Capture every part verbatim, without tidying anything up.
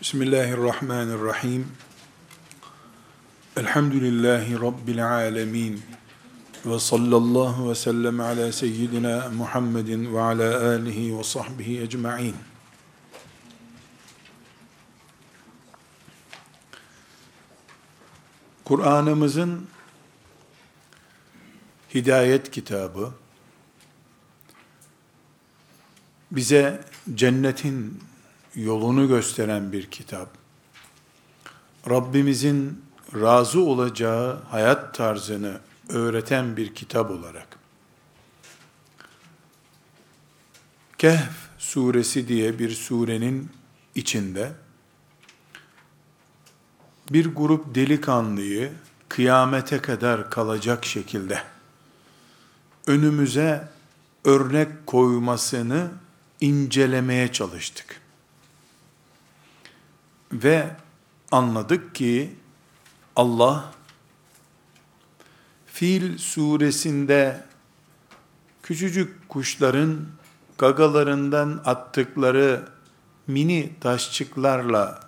Bismillahirrahmanirrahim. Elhamdülillahi Rabbil alemin. Ve sallallahu ve sellem ala seyyidina Muhammedin ve ala alihi ve sahbihi ecma'in. Kur'an'ımızın hidayet kitabı, bize cennetin yolunu gösteren bir kitap, Rabbimizin razı olacağı hayat tarzını öğreten bir kitap olarak, Kehf Suresi diye bir surenin içinde, bir grup delikanlıyı kıyamete kadar kalacak şekilde önümüze örnek koymasını incelemeye çalıştık. Ve anladık ki Allah Fil suresinde küçücük kuşların gagalarından attıkları mini taşçıklarla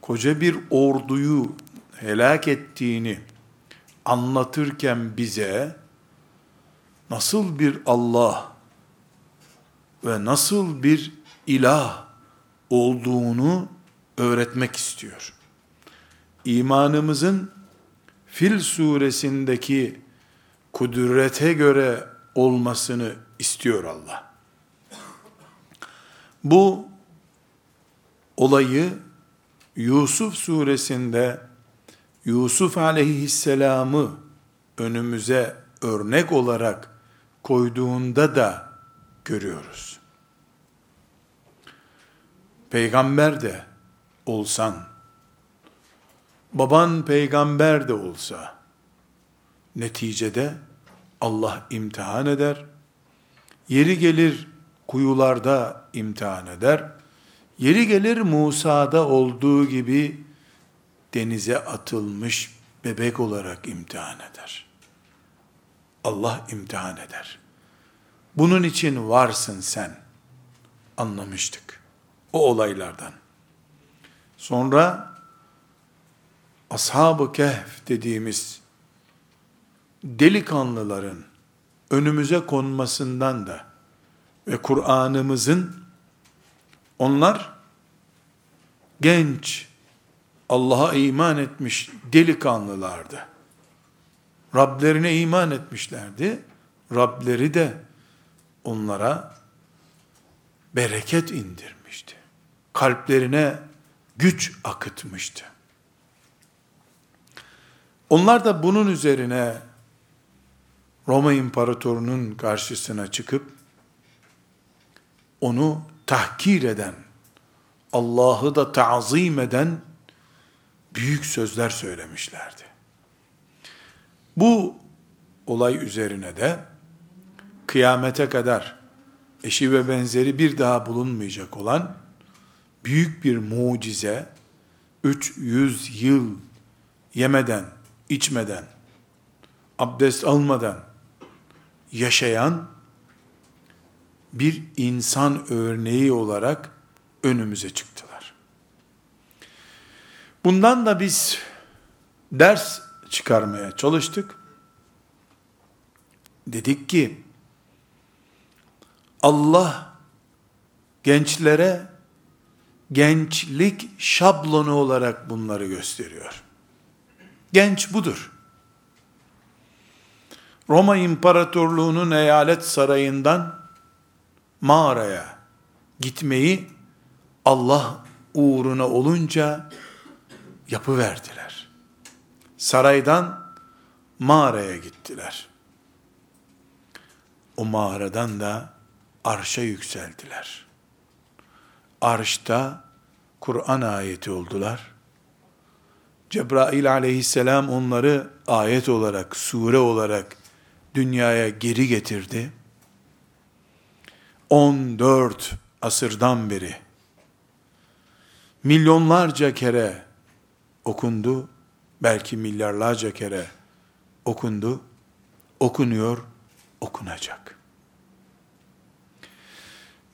koca bir orduyu helak ettiğini anlatırken bize nasıl bir Allah ve nasıl bir ilah olduğunu öğretmek istiyor. İmanımızın Fil suresindeki kudrete göre olmasını istiyor Allah. Bu olayı Yusuf suresinde Yusuf aleyhisselamı önümüze örnek olarak koyduğunda da görüyoruz. Peygamber de olsan, baban peygamber de olsa, neticede Allah imtihan eder, yeri gelir kuyularda imtihan eder, yeri gelir Musa'da olduğu gibi denize atılmış bebek olarak imtihan eder. Allah imtihan eder. Bunun için varsın sen. Anlamıştık o olaylardan. Sonra Ashab-ı Kehf dediğimiz delikanlıların önümüze konmasından da ve Kur'an'ımızın onlar genç, Allah'a iman etmiş delikanlılardı. Rablerine iman etmişlerdi. Rableri de onlara bereket indirmişti. Kalplerine güç akıtmıştı. Onlar da bunun üzerine Roma İmparatorunun karşısına çıkıp onu tahkir eden, Allah'ı da ta'zim eden büyük sözler söylemişlerdi. Bu olay üzerine de kıyamete kadar eşi ve benzeri bir daha bulunmayacak olan büyük bir mucize, üç yüz yıl yemeden, içmeden, abdest almadan yaşayan bir insan örneği olarak önümüze çıktılar. Bundan da biz ders çıkarmaya çalıştık. Dedik ki, Allah gençlere gençlik şablonu olarak bunları gösteriyor. Genç budur. Roma İmparatorluğu'nun eyalet sarayından mağaraya gitmeyi Allah uğruna olunca yapıverdiler. Saraydan mağaraya gittiler. O mağaradan da arşa yükseldiler. Arşta Kur'an ayeti oldular. Cebrail aleyhisselam onları ayet olarak, sure olarak dünyaya geri getirdi. on dört asırdan beri milyonlarca kere okundu, belki milyarlarca kere okundu, okunuyor, okunacak.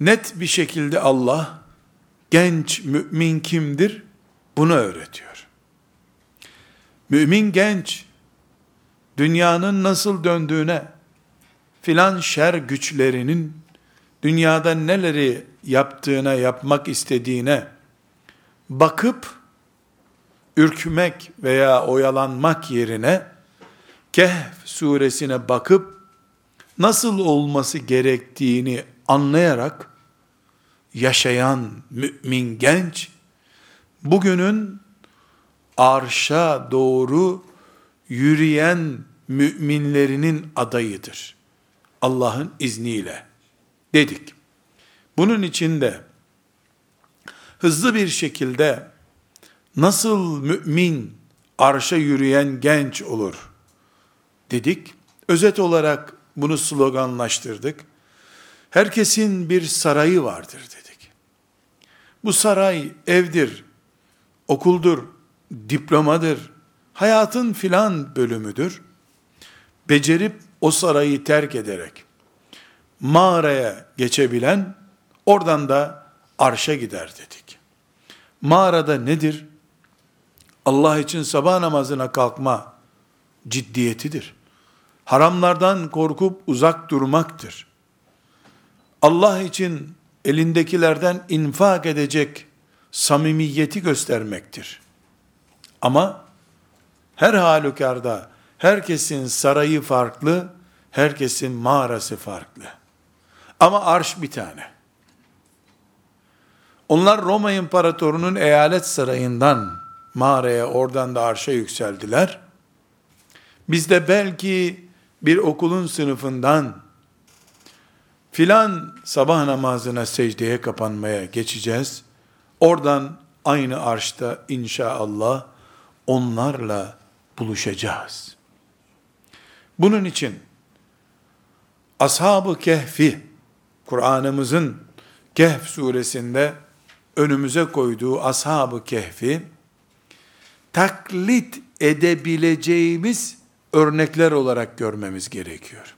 Net bir şekilde Allah genç mümin kimdir? Bunu öğretiyor. Mümin genç, dünyanın nasıl döndüğüne, filan şer güçlerinin dünyada neleri yaptığına, yapmak istediğine bakıp, ürkmek veya oyalanmak yerine, Kehf suresine bakıp, nasıl olması gerektiğini anlayarak, yaşayan mümin genç, bugünün arşa doğru yürüyen müminlerinin adayıdır. Allah'ın izniyle dedik. Bunun için de hızlı bir şekilde nasıl mümin arşa yürüyen genç olur dedik. Özet olarak bunu sloganlaştırdık. Herkesin bir sarayı vardır dedik. Bu saray evdir, okuldur, diplomadır, hayatın filan bölümüdür. Becerip o sarayı terk ederek mağaraya geçebilen, oradan da arşa gider dedik. Mağarada nedir? Allah için sabah namazına kalkma ciddiyetidir. Haramlardan korkup uzak durmaktır. Allah için elindekilerden infak edecek samimiyeti göstermektir. Ama her halükarda herkesin sarayı farklı, herkesin mağarası farklı. Ama arş bir tane. Onlar Roma İmparatorluğu'nun eyalet sarayından mağaraya, oradan da arşa yükseldiler. Biz de belki bir okulun sınıfından filan sabah namazına secdeye kapanmaya geçeceğiz. Oradan aynı arşta inşallah onlarla buluşacağız. Bunun için Ashab-ı Kehf'i, Kur'an'ımızın Kehf suresinde önümüze koyduğu Ashab-ı Kehf'i taklit edebileceğimiz örnekler olarak görmemiz gerekiyor.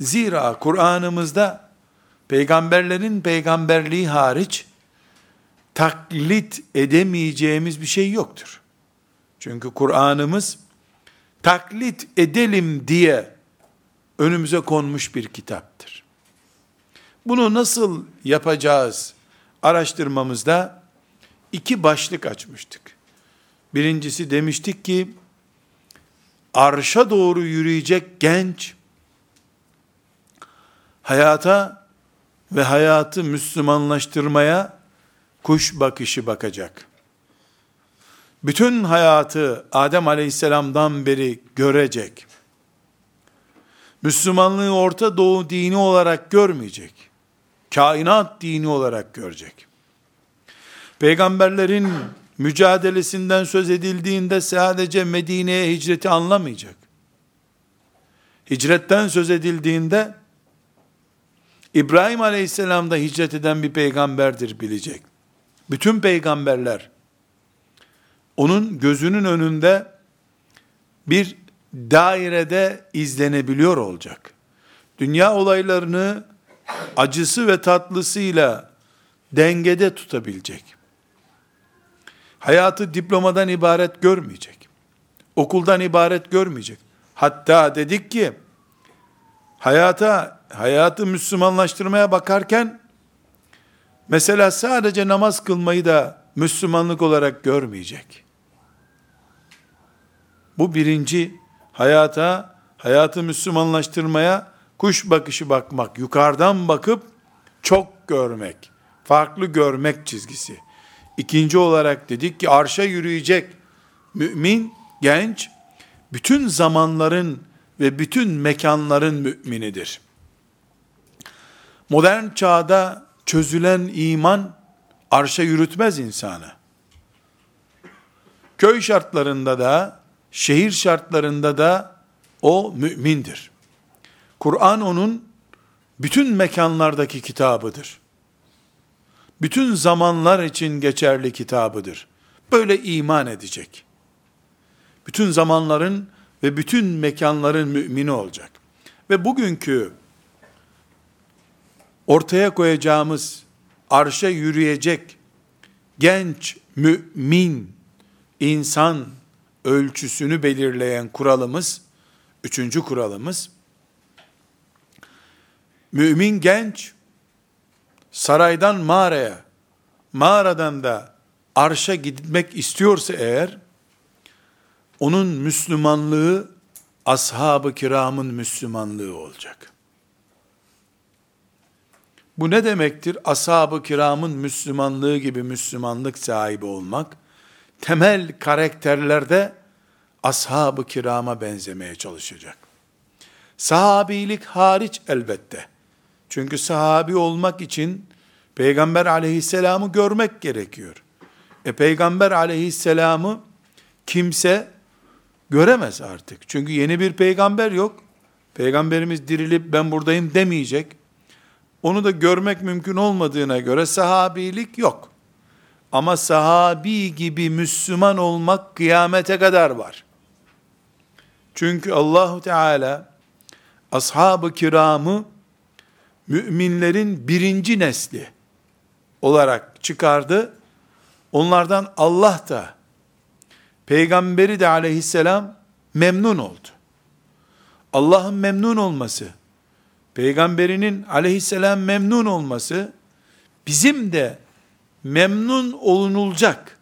Zira Kur'an'ımızda peygamberlerin peygamberliği hariç taklit edemeyeceğimiz bir şey yoktur. Çünkü Kur'an'ımız taklit edelim diye önümüze konmuş bir kitaptır. Bunu nasıl yapacağız araştırmamızda iki başlık açmıştık. Birincisi demiştik ki, arşa doğru yürüyecek genç, hayata ve hayatı Müslümanlaştırmaya kuş bakışı bakacak. Bütün hayatı Adem Aleyhisselam'dan beri görecek. Müslümanlığı Orta Doğu dini olarak görmeyecek. Kainat dini olarak görecek. Peygamberlerin mücadelesinden söz edildiğinde sadece Medine'ye hicreti anlamayacak. Hicretten söz edildiğinde İbrahim Aleyhisselam da hicret eden bir peygamberdir bilecek. Bütün peygamberler onun gözünün önünde bir dairede izlenebiliyor olacak. Dünya olaylarını acısı ve tatlısıyla dengede tutabilecek. Hayatı diplomadan ibaret görmeyecek. Okuldan ibaret görmeyecek. Hatta dedik ki, hayata, hayatı Müslümanlaştırmaya bakarken, mesela sadece namaz kılmayı da Müslümanlık olarak görmeyecek. Bu birinci, hayata, hayatı Müslümanlaştırmaya kuş bakışı bakmak, yukarıdan bakıp çok görmek, farklı görmek çizgisi. İkinci olarak dedik ki, arşa yürüyecek mümin, genç, bütün zamanların ve bütün mekanların müminidir. Modern çağda çözülen iman, arşa yürütmez insanı. Köy şartlarında da, şehir şartlarında da o mümindir. Kur'an onun bütün mekanlardaki kitabıdır. Bütün zamanlar için geçerli kitabıdır. Böyle iman edecek. Bütün zamanların ve bütün mekanların mümini olacak. Ve bugünkü ortaya koyacağımız arşa yürüyecek genç mümin insan ölçüsünü belirleyen kuralımız, üçüncü kuralımız, mümin genç, saraydan mağaraya, mağaradan da arşa gitmek istiyorsa eğer, onun Müslümanlığı, ashab-ı kiramın Müslümanlığı olacak. Bu ne demektir? Ashab-ı kiramın Müslümanlığı gibi Müslümanlık sahibi olmak, temel karakterlerde ashab-ı kirama benzemeye çalışacak. Sahabilik hariç elbette. Çünkü sahabi olmak için Peygamber aleyhisselamı görmek gerekiyor. E Peygamber aleyhisselamı kimse göremez artık. Çünkü yeni bir peygamber yok. Peygamberimiz dirilip ben buradayım demeyecek. Onu da görmek mümkün olmadığına göre sahabilik yok. Ama sahabi gibi Müslüman olmak kıyamete kadar var. Çünkü Allah-u Teala ashab-ı kiramı müminlerin birinci nesli olarak çıkardı. Onlardan Allah da, Peygamberi de aleyhisselam memnun oldu. Allah'ın memnun olması, Peygamberinin aleyhisselam memnun olması, bizim de memnun olunulacak,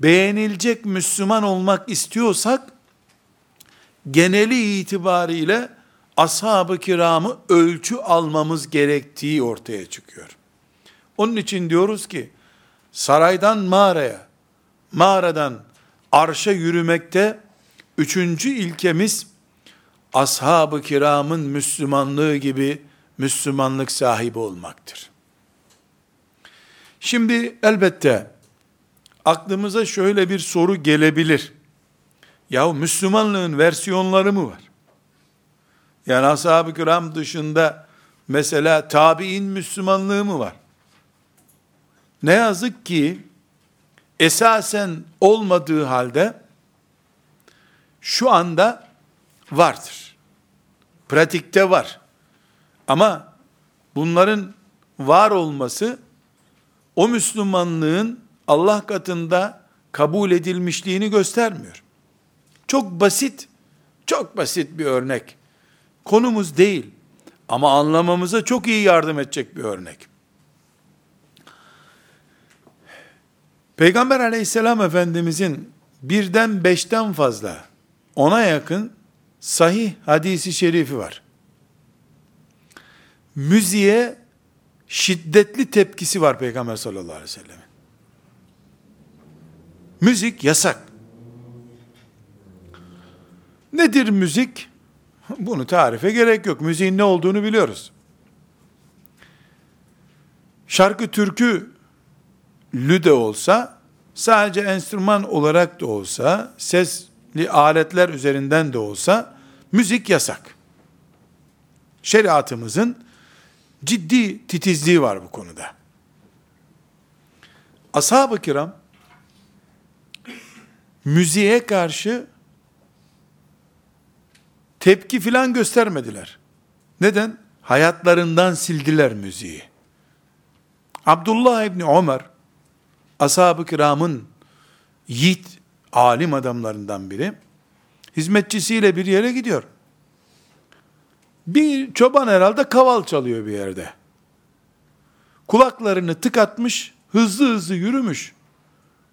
beğenilecek Müslüman olmak istiyorsak, geneli itibariyle ashab-ı kiramı ölçü almamız gerektiği ortaya çıkıyor. Onun için diyoruz ki, saraydan mağaraya, mağaradan arşa yürümekte üçüncü ilkemiz, ashab-ı kiramın Müslümanlığı gibi Müslümanlık sahibi olmaktır. Şimdi elbette aklımıza şöyle bir soru gelebilir. Yahu Müslümanlığın versiyonları mı var? Yani ashab-ı kiram dışında mesela tabiin Müslümanlığı mı var? Ne yazık ki esasen olmadığı halde şu anda vardır. Pratikte var. Ama bunların var olması o Müslümanlığın Allah katında kabul edilmişliğini göstermiyor. Çok basit, çok basit bir örnek. Konumuz değil ama anlamamıza çok iyi yardım edecek bir örnek. Peygamber aleyhisselam Efendimizin birden beşten fazla, ona yakın sahih hadisi şerifi var. Müziğe şiddetli tepkisi var Peygamber sallallahu aleyhi ve sellem'in. Müzik yasak. Nedir müzik? Bunu tarife gerek yok. Müziğin ne olduğunu biliyoruz. Şarkı türkü lü de olsa, sadece enstrüman olarak da olsa, sesli aletler üzerinden de olsa, müzik yasak. Şeriatımızın ciddi titizliği var bu konuda. Ashab-ı kiram, müziğe karşı tepki filan göstermediler. Neden? Hayatlarından sildiler müziği. Abdullah ibn Ömer, ashab-ı kiramın yiğit, alim adamlarından biri, hizmetçisiyle bir yere gidiyor. Bir çoban herhalde kaval çalıyor bir yerde. Kulaklarını tıkatmış, hızlı hızlı yürümüş.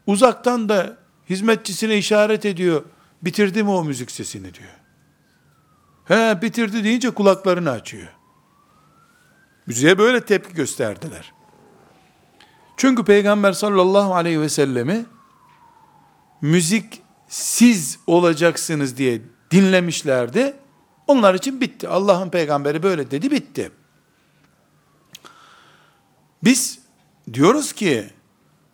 Uzaktan da hizmetçisine işaret ediyor, bitirdi mi o müzik sesini diyor. He bitirdi deyince kulaklarını açıyor. Müziğe böyle tepki gösterdiler. Çünkü Peygamber sallallahu aleyhi ve sellemi müzik siz olacaksınız diye dinlemişlerdi. Onlar için bitti. Allah'ın peygamberi böyle dedi, bitti. Biz diyoruz ki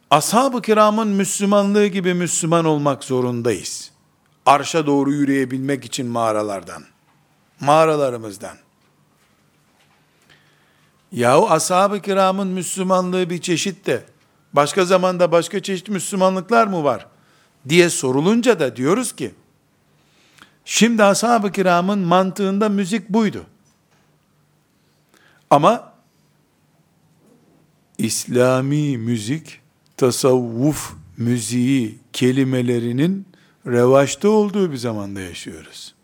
ashab-ı kiramın Müslümanlığı gibi Müslüman olmak zorundayız. Arşa doğru yürüyebilmek için mağaralardan, mağaralarımızdan. Yahu ashab-ı kiramın Müslümanlığı bir çeşit de, başka zamanda başka çeşit Müslümanlıklar mı var diye sorulunca da diyoruz ki, şimdi ashab-ı kiramın mantığında müzik buydu. Ama İslami müzik, tasavvuf müziği kelimelerinin revaçta olduğu bir zamanda yaşıyoruz.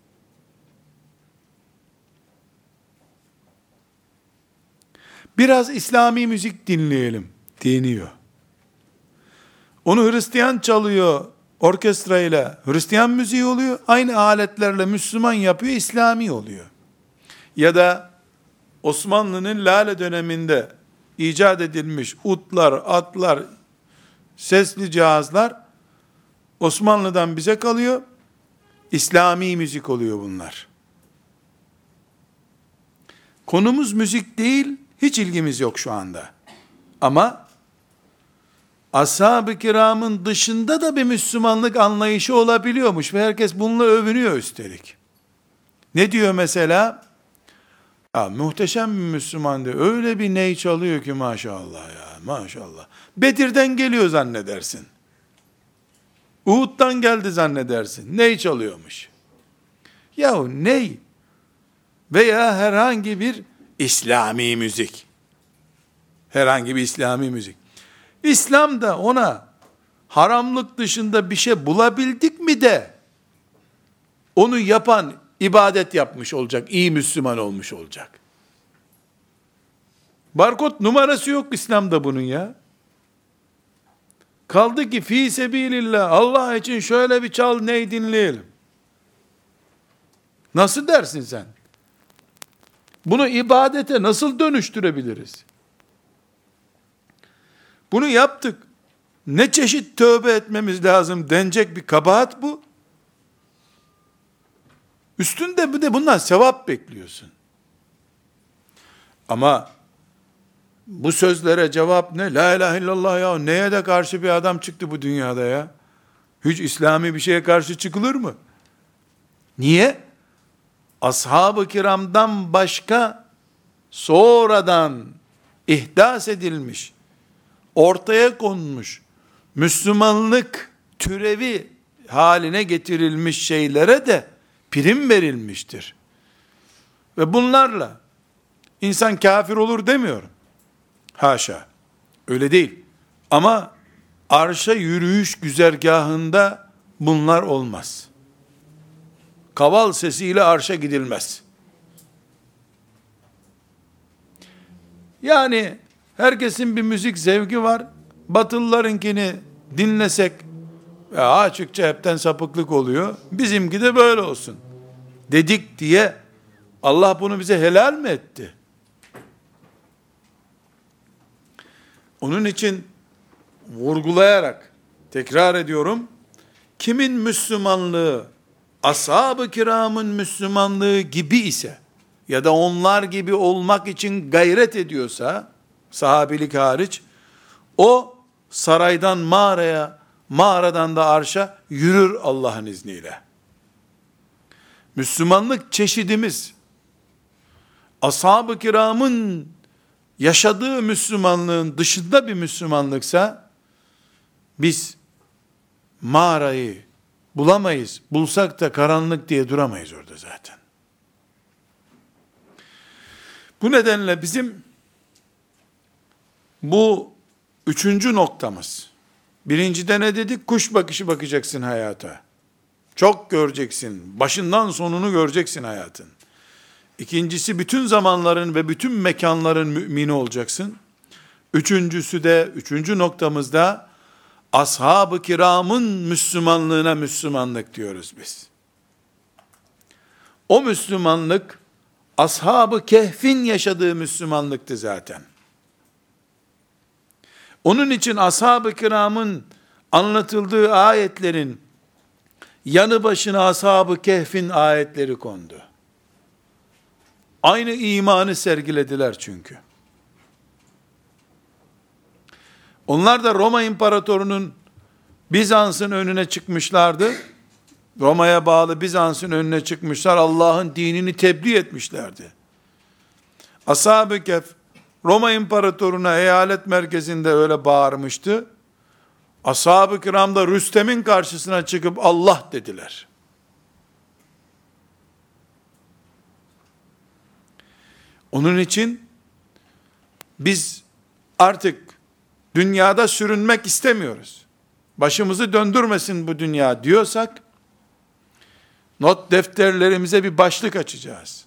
Biraz İslami müzik dinleyelim deniyor. Onu Hristiyan çalıyor orkestrayla, Hristiyan müziği oluyor. Aynı aletlerle Müslüman yapıyor, İslami oluyor. Ya da Osmanlı'nın Lale döneminde icat edilmiş utlar, atlar, sesli cihazlar Osmanlı'dan bize kalıyor. İslami müzik oluyor bunlar. Konumuz müzik değil, hiç ilgimiz yok şu anda. Ama ashab-ı kiramın dışında da bir Müslümanlık anlayışı olabiliyormuş ve herkes bununla övünüyor üstelik. Ne diyor mesela? Ya muhteşem bir Müslüman diyor. Öyle bir ney çalıyor ki maşallah ya, maşallah. Bedir'den geliyor zannedersin. Uhud'dan geldi zannedersin. Ney çalıyormuş. Yahu ney veya herhangi bir İslami müzik. Herhangi bir İslami müzik. İslam da ona haramlık dışında bir şey bulabildik mi de onu yapan ibadet yapmış olacak, iyi Müslüman olmuş olacak. Barkod numarası yok İslam'da bunun ya. Kaldı ki fî sebilillah, Allah için şöyle bir çal ney dinleyelim. Nasıl dersin sen? Bunu ibadete nasıl dönüştürebiliriz? Bunu yaptık. Ne çeşit tövbe etmemiz lazım denecek bir kabahat bu. Üstünde bir de bundan sevap bekliyorsun. Ama bu sözlere cevap ne? La ilahe illallah ya. Neye de karşı bir adam çıktı bu dünyada ya? Hiç İslami bir şeye karşı çıkılır mı? Niye? Ashab-ı kiramdan başka sonradan ihdas edilmiş, ortaya konmuş, Müslümanlık türevi haline getirilmiş şeylere de prim verilmiştir. Ve bunlarla insan kafir olur demiyorum. Haşa. Öyle değil. Ama arşa yürüyüş güzergahında bunlar olmaz. Kaval sesiyle arşa gidilmez. Yani herkesin bir müzik zevki var. Batılılarınkini dinlesek ya açıkça hepten sapıklık oluyor. Bizimki de böyle olsun dedik diye Allah bunu bize helal mi etti? Onun için vurgulayarak tekrar ediyorum. Kimin Müslümanlığı ashab-ı kiramın Müslümanlığı gibi ise ya da onlar gibi olmak için gayret ediyorsa, sahabilik hariç, o saraydan mağaraya, mağaradan da arşa yürür Allah'ın izniyle. Müslümanlık çeşidimiz, ashab-ı kiramın yaşadığı Müslümanlığın dışında bir Müslümanlıksa, biz mağarayı bulamayız, bulsak da karanlık diye duramayız orada zaten. Bu nedenle bizim bu üçüncü noktamız. Birincide ne dedik? Kuş bakışı bakacaksın hayata. Çok göreceksin. Başından sonunu göreceksin hayatın. İkincisi bütün zamanların ve bütün mekanların mümini olacaksın. Üçüncüsü de, üçüncü noktamızda ashab-ı kiramın Müslümanlığına Müslümanlık diyoruz biz. O Müslümanlık, ashab-ı Kehf'in yaşadığı Müslümanlıktı zaten. Onun için ashab-ı kiramın anlatıldığı ayetlerin yanı başına ashab-ı Kehf'in ayetleri kondu. Aynı imanı sergilediler çünkü. Onlar da Roma İmparatorunun Bizans'ın önüne çıkmışlardı. Roma'ya bağlı Bizans'ın önüne çıkmışlar. Allah'ın dinini tebliğ etmişlerdi. Ashab-ı Kehf Roma İmparatoruna eyalet merkezinde öyle bağırmıştı. Ashab-ı kiram da Rüstem'in karşısına çıkıp Allah dediler. Onun için biz artık dünyada sürünmek istemiyoruz, başımızı döndürmesin bu dünya diyorsak, not defterlerimize bir başlık açacağız.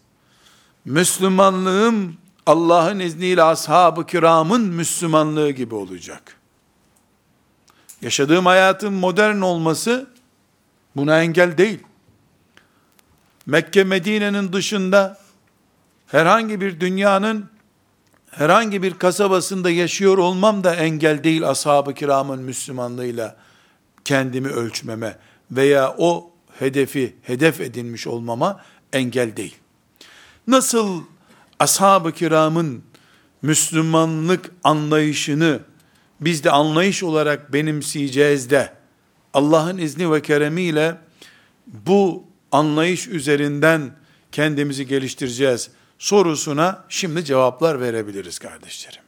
Müslümanlığım Allah'ın izniyle ashab-ı kiramın Müslümanlığı gibi olacak. Yaşadığım hayatın modern olması buna engel değil. Mekke, Medine'nin dışında herhangi bir dünyanın herhangi bir kasabasında yaşıyor olmam da engel değil ashab-ı kiramın Müslümanlığıyla kendimi ölçmeme veya o hedefi hedef edinmiş olmama engel değil. Nasıl ashab-ı kiramın Müslümanlık anlayışını biz de anlayış olarak benimseyeceğiz de Allah'ın izni ve keremiyle bu anlayış üzerinden kendimizi geliştireceğiz sorusuna şimdi cevaplar verebiliriz kardeşlerim.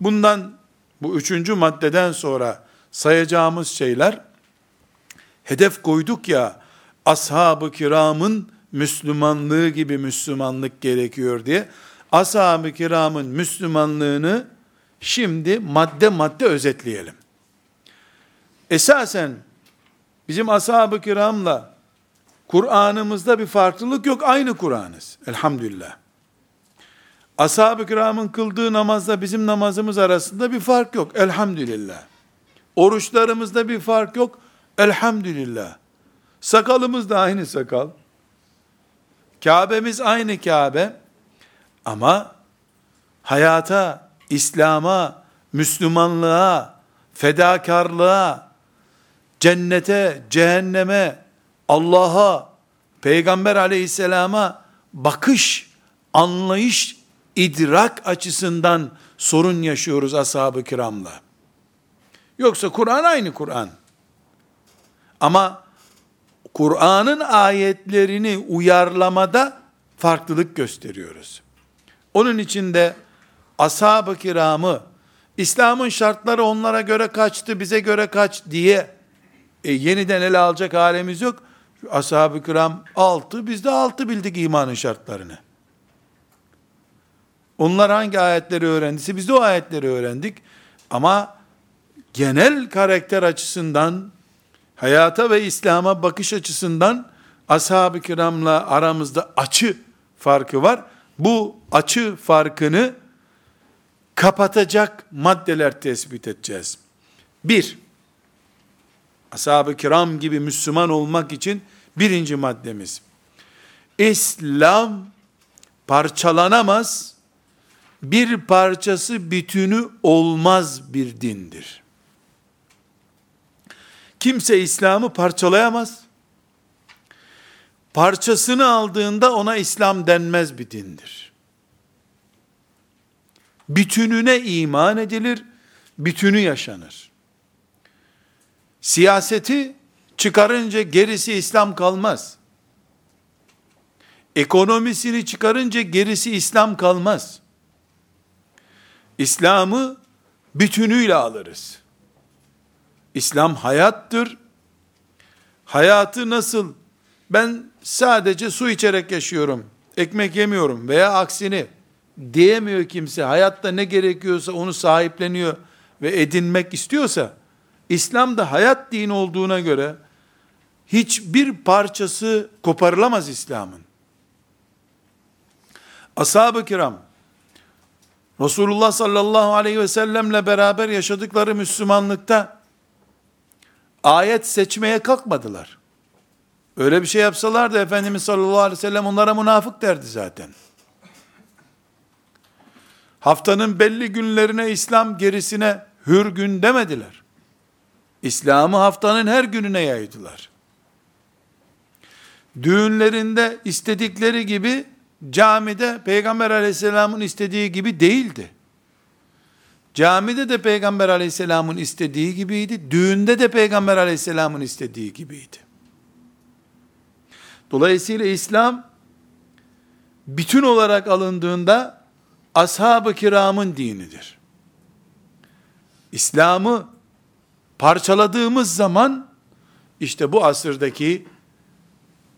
Bundan, bu üçüncü maddeden sonra sayacağımız şeyler, hedef koyduk ya, ashab-ı kiramın Müslümanlığı gibi Müslümanlık gerekiyor diye, ashab-ı kiramın Müslümanlığını şimdi madde madde özetleyelim. Esasen bizim ashab-ı kiramla Kur'an'ımızda bir farklılık yok, aynı Kur'an'ız elhamdülillah. Ashab-ı kiramın kıldığı namazla bizim namazımız arasında bir fark yok elhamdülillah. Oruçlarımızda bir fark yok elhamdülillah. Sakalımız da aynı sakal, Kabe'miz aynı Kabe, ama hayata, İslam'a, Müslümanlığa, fedakarlığa, cennete, cehenneme, Allah'a, Peygamber Aleyhisselam'a bakış, anlayış, idrak açısından sorun yaşıyoruz ashab-ı kiramla. Yoksa Kur'an aynı Kur'an. Ama Kur'an'ın ayetlerini uyarlamada farklılık gösteriyoruz. Onun için de ashab-ı kiramı, İslam'ın şartları onlara göre kaçtı, bize göre kaç diye e, yeniden ele alacak halimiz yok. Ashab-ı kiram altı, biz de altı bildik imanın şartlarını. Onlar hangi ayetleri öğrendiyse biz de o ayetleri öğrendik. Ama genel karakter açısından, hayata ve İslam'a bakış açısından ashab-ı kiramla aramızda açı farkı var. Bu açı farkını kapatacak maddeler tespit edeceğiz. Bir, ashab-ı kiram gibi Müslüman olmak için birinci maddemiz, İslam parçalanamaz, bir parçası bütünü olmaz bir dindir. Kimse İslam'ı parçalayamaz, parçasını aldığında ona İslam denmez bir dindir. Bütününe iman edilir, bütünü yaşanır. Siyaseti çıkarınca gerisi İslam kalmaz. Ekonomisini çıkarınca gerisi İslam kalmaz. İslam'ı bütünüyle alırız. İslam hayattır. Hayatı nasıl? Ben sadece su içerek yaşıyorum, ekmek yemiyorum veya aksini diyemiyor kimse. Hayatta ne gerekiyorsa onu sahipleniyor ve edinmek istiyorsa, İslam da hayat dini olduğuna göre hiçbir parçası koparılamaz İslam'ın. Ashab-ı kiram, Resulullah sallallahu aleyhi ve sellemle beraber yaşadıkları Müslümanlıkta ayet seçmeye kalkmadılar. Öyle bir şey yapsalardı Efendimiz sallallahu aleyhi ve sellem onlara münafık derdi zaten. Haftanın belli günlerine İslam, gerisine hür gün demediler. İslam'ı haftanın her gününe yaydılar. Düğünlerinde istedikleri gibi, camide Peygamber Aleyhisselam'ın istediği gibi değildi. Camide de Peygamber Aleyhisselam'ın istediği gibiydi. Düğünde de Peygamber Aleyhisselam'ın istediği gibiydi. Dolayısıyla İslam bütün olarak alındığında ashab-ı kiramın dinidir. İslam'ı parçaladığımız zaman işte bu asırdaki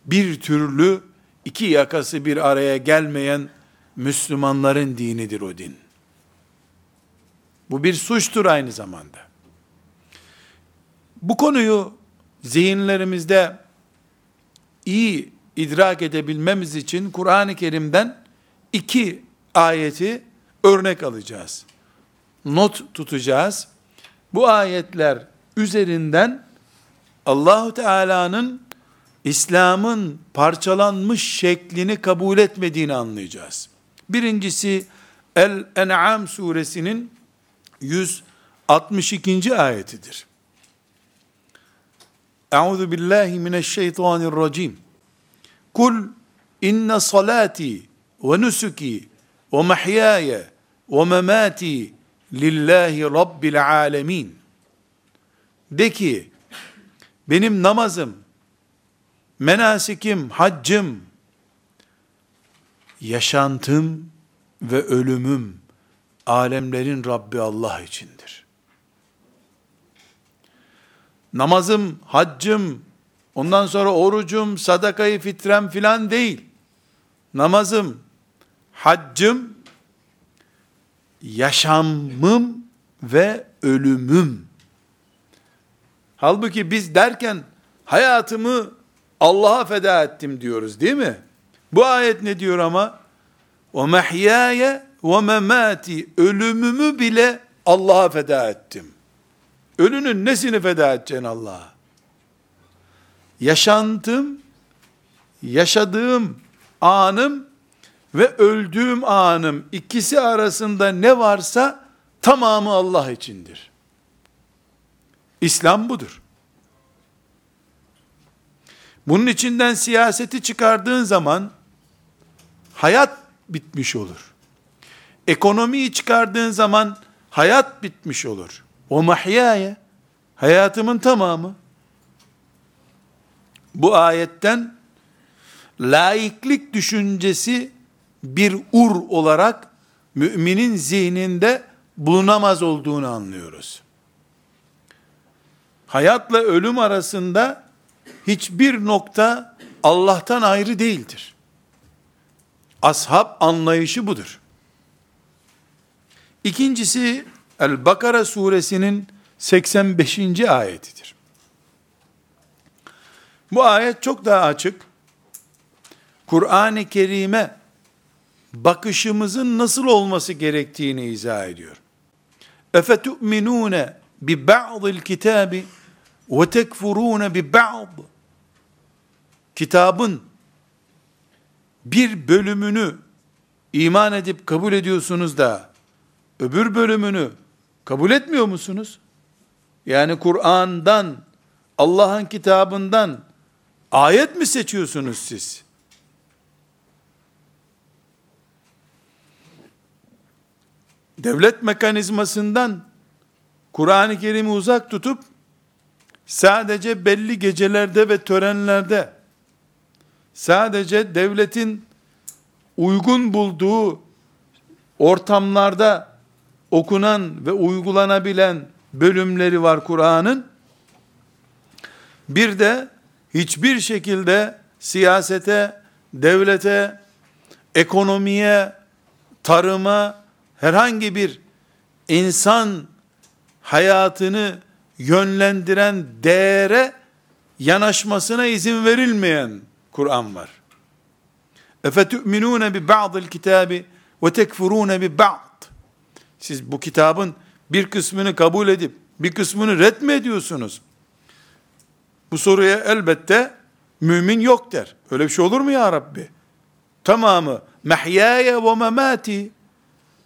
bir türlü iki yakası bir araya gelmeyen Müslümanların dinidir o din. Bu bir suçtur aynı zamanda. Bu konuyu zihinlerimizde iyi idrak edebilmemiz için Kur'an-ı Kerim'den iki ayeti örnek alacağız. Not tutacağız. Bu ayetler üzerinden Allah-u Teala'nın İslam'ın parçalanmış şeklini kabul etmediğini anlayacağız. Birincisi El-En'am Suresinin yüz altmış ikinci ayetidir. Euzu billahi mineşşeytanirracim. Kul inne salati ve nusuki ve mahyaya ve mamati lillahi rabbil alemin. De ki, benim namazım, menasikim, haccım, yaşantım ve ölümüm alemlerin Rabbi Allah içindir. Namazım, haccım, ondan sonra orucum, sadakayı, fitrem filan değil. Namazım, haccım, yaşamım ve ölümüm. Halbuki biz derken hayatımı Allah'a feda ettim diyoruz değil mi? Bu ayet ne diyor ama? وَمَحْيَايَ وَمَمَاتِ Ölümümü bile Allah'a feda ettim. Ölünün nesini feda edeceksin Allah'a? Yaşantım, yaşadığım anım ve öldüğüm anım, ikisi arasında ne varsa tamamı Allah içindir. İslam budur. Bunun içinden siyaseti çıkardığın zaman hayat bitmiş olur. Ekonomiyi çıkardığın zaman hayat bitmiş olur. O mahyaya, hayatımın tamamı. Bu ayetten laiklik düşüncesi bir ur olarak müminin zihninde bulunamaz olduğunu anlıyoruz. Hayatla ölüm arasında hiçbir nokta Allah'tan ayrı değildir. Ashab anlayışı budur. İkincisi El-Bakara Suresinin seksen beşinci ayetidir. Bu ayet çok daha açık. Kur'an-ı Kerim'e bakışımızın nasıl olması gerektiğini izah ediyor. اَفَتُؤْمِنُونَ بِبَعْضِ الْكِتَابِ وَتَكْفُرُونَ بِبَعْضِ Kitabın bir bölümünü iman edip kabul ediyorsunuz da öbür bölümünü kabul etmiyor musunuz? Yani Kur'an'dan, Allah'ın kitabından ayet mi seçiyorsunuz siz? Devlet mekanizmasından Kur'an-ı Kerim'i uzak tutup sadece belli gecelerde ve törenlerde, sadece devletin uygun bulduğu ortamlarda okunan ve uygulanabilen bölümleri var Kur'an'ın. Bir de hiçbir şekilde siyasete, devlete, ekonomiye, tarıma, herhangi bir insan hayatını yönlendiren değere yanaşmasına izin verilmeyen Kur'an var. اَفَتُؤْمِنُونَ بِبَعْضِ الْكِتَابِ وَتَكْفُرُونَ بِبَعْضِ Siz bu kitabın bir kısmını kabul edip bir kısmını ret mi ediyorsunuz? Bu soruya elbette mümin yok der. Öyle bir şey olur mu ya Rabbi? Tamamı مَحْيَايَ وَمَمَاتِ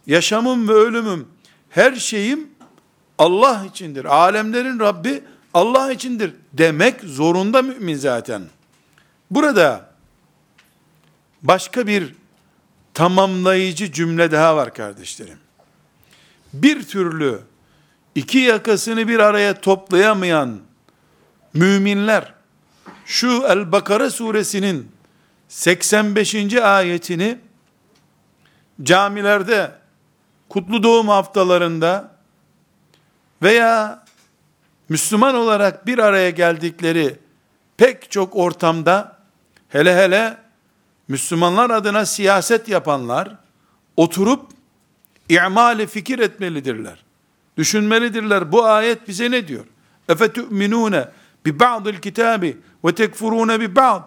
Yaşamım ve ölümüm, her şeyim Allah içindir. Alemlerin Rabbi Allah içindir demek zorunda mümin zaten. Burada başka bir tamamlayıcı cümle daha var kardeşlerim. Bir türlü iki yakasını bir araya toplayamayan müminler şu El-Bakara suresinin seksen beşinci ayetini camilerde, kutlu doğum haftalarında veya Müslüman olarak bir araya geldikleri pek çok ortamda, hele hele Müslümanlar adına siyaset yapanlar oturup i'mal-i fikir etmelidirler. düşünmelidirler. Bu ayet bize ne diyor? اَفَتُؤْمِنُونَ بِبَعْضِ الْكِتَابِ وَتَكْفُرُونَ بِبَعْضِ.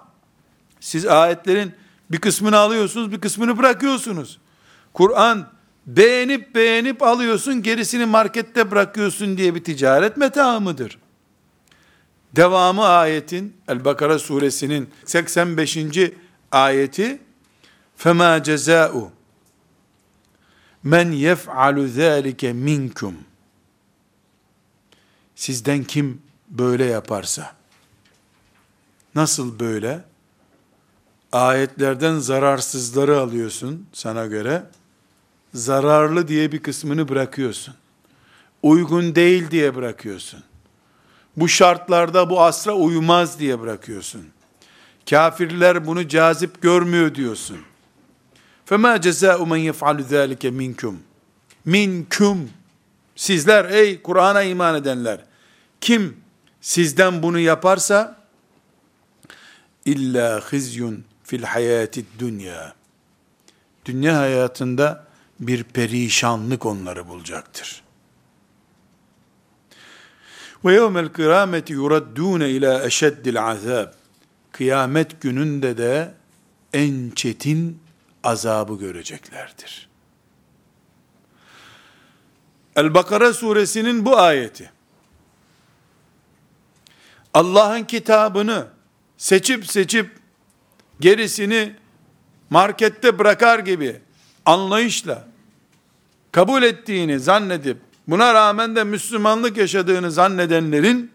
Siz ayetlerin bir kısmını alıyorsunuz, bir kısmını bırakıyorsunuz. Kur'an beğenip beğenip alıyorsun, gerisini markette bırakıyorsun diye bir ticaret metaı mıdır? Devamı ayetin, El-Bakara Suresinin seksen beşinci ayeti, فَمَا جَزَاءُ مَنْ يَفْعَلُ ذَٰلِكَ مِنْكُمْ. Sizden kim böyle yaparsa, nasıl böyle? Ayetlerden zararsızları alıyorsun sana göre, zararlı diye bir kısmını bırakıyorsun. Uygun değil diye bırakıyorsun. Bu şartlarda bu asra uymaz diye bırakıyorsun. Kafirler bunu cazip görmüyor diyorsun. فَمَا جَزَاءُ مَنْ يَفْعَلُ ذَٰلِكَ مِنْكُمْ. مِنْكُمْ. Sizler ey Kur'an'a iman edenler, kim sizden bunu yaparsa, اِلَّا خِزْيٌ فِي الْحَيَاتِ الدُّنْيَا. Dünya hayatında bir perişanlık onları bulacaktır. Ve yevmel kıyameti yuraddûne ilâ eşeddil azâb. Kıyamet gününde de en çetin azabı göreceklerdir. El-Bakara suresinin bu ayeti, Allah'ın kitabını seçip seçip gerisini markette bırakar gibi anlayışla kabul ettiğini zannedip buna rağmen de Müslümanlık yaşadığını zannedenlerin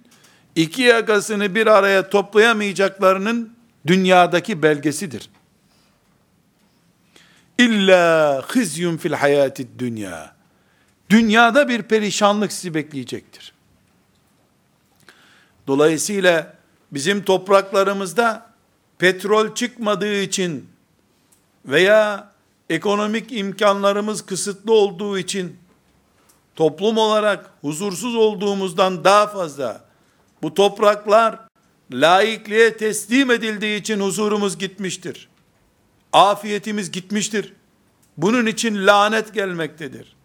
iki yakasını bir araya toplayamayacaklarının dünyadaki belgesidir. İlla hizyun fil hayatid dünya. Dünyada bir perişanlık sizi bekleyecektir. Dolayısıyla bizim topraklarımızda petrol çıkmadığı için veya ekonomik imkanlarımız kısıtlı olduğu için toplum olarak huzursuz olduğumuzdan daha fazla bu topraklar laikliğe teslim edildiği için huzurumuz gitmiştir. Afiyetimiz gitmiştir. Bunun için lanet gelmektedir.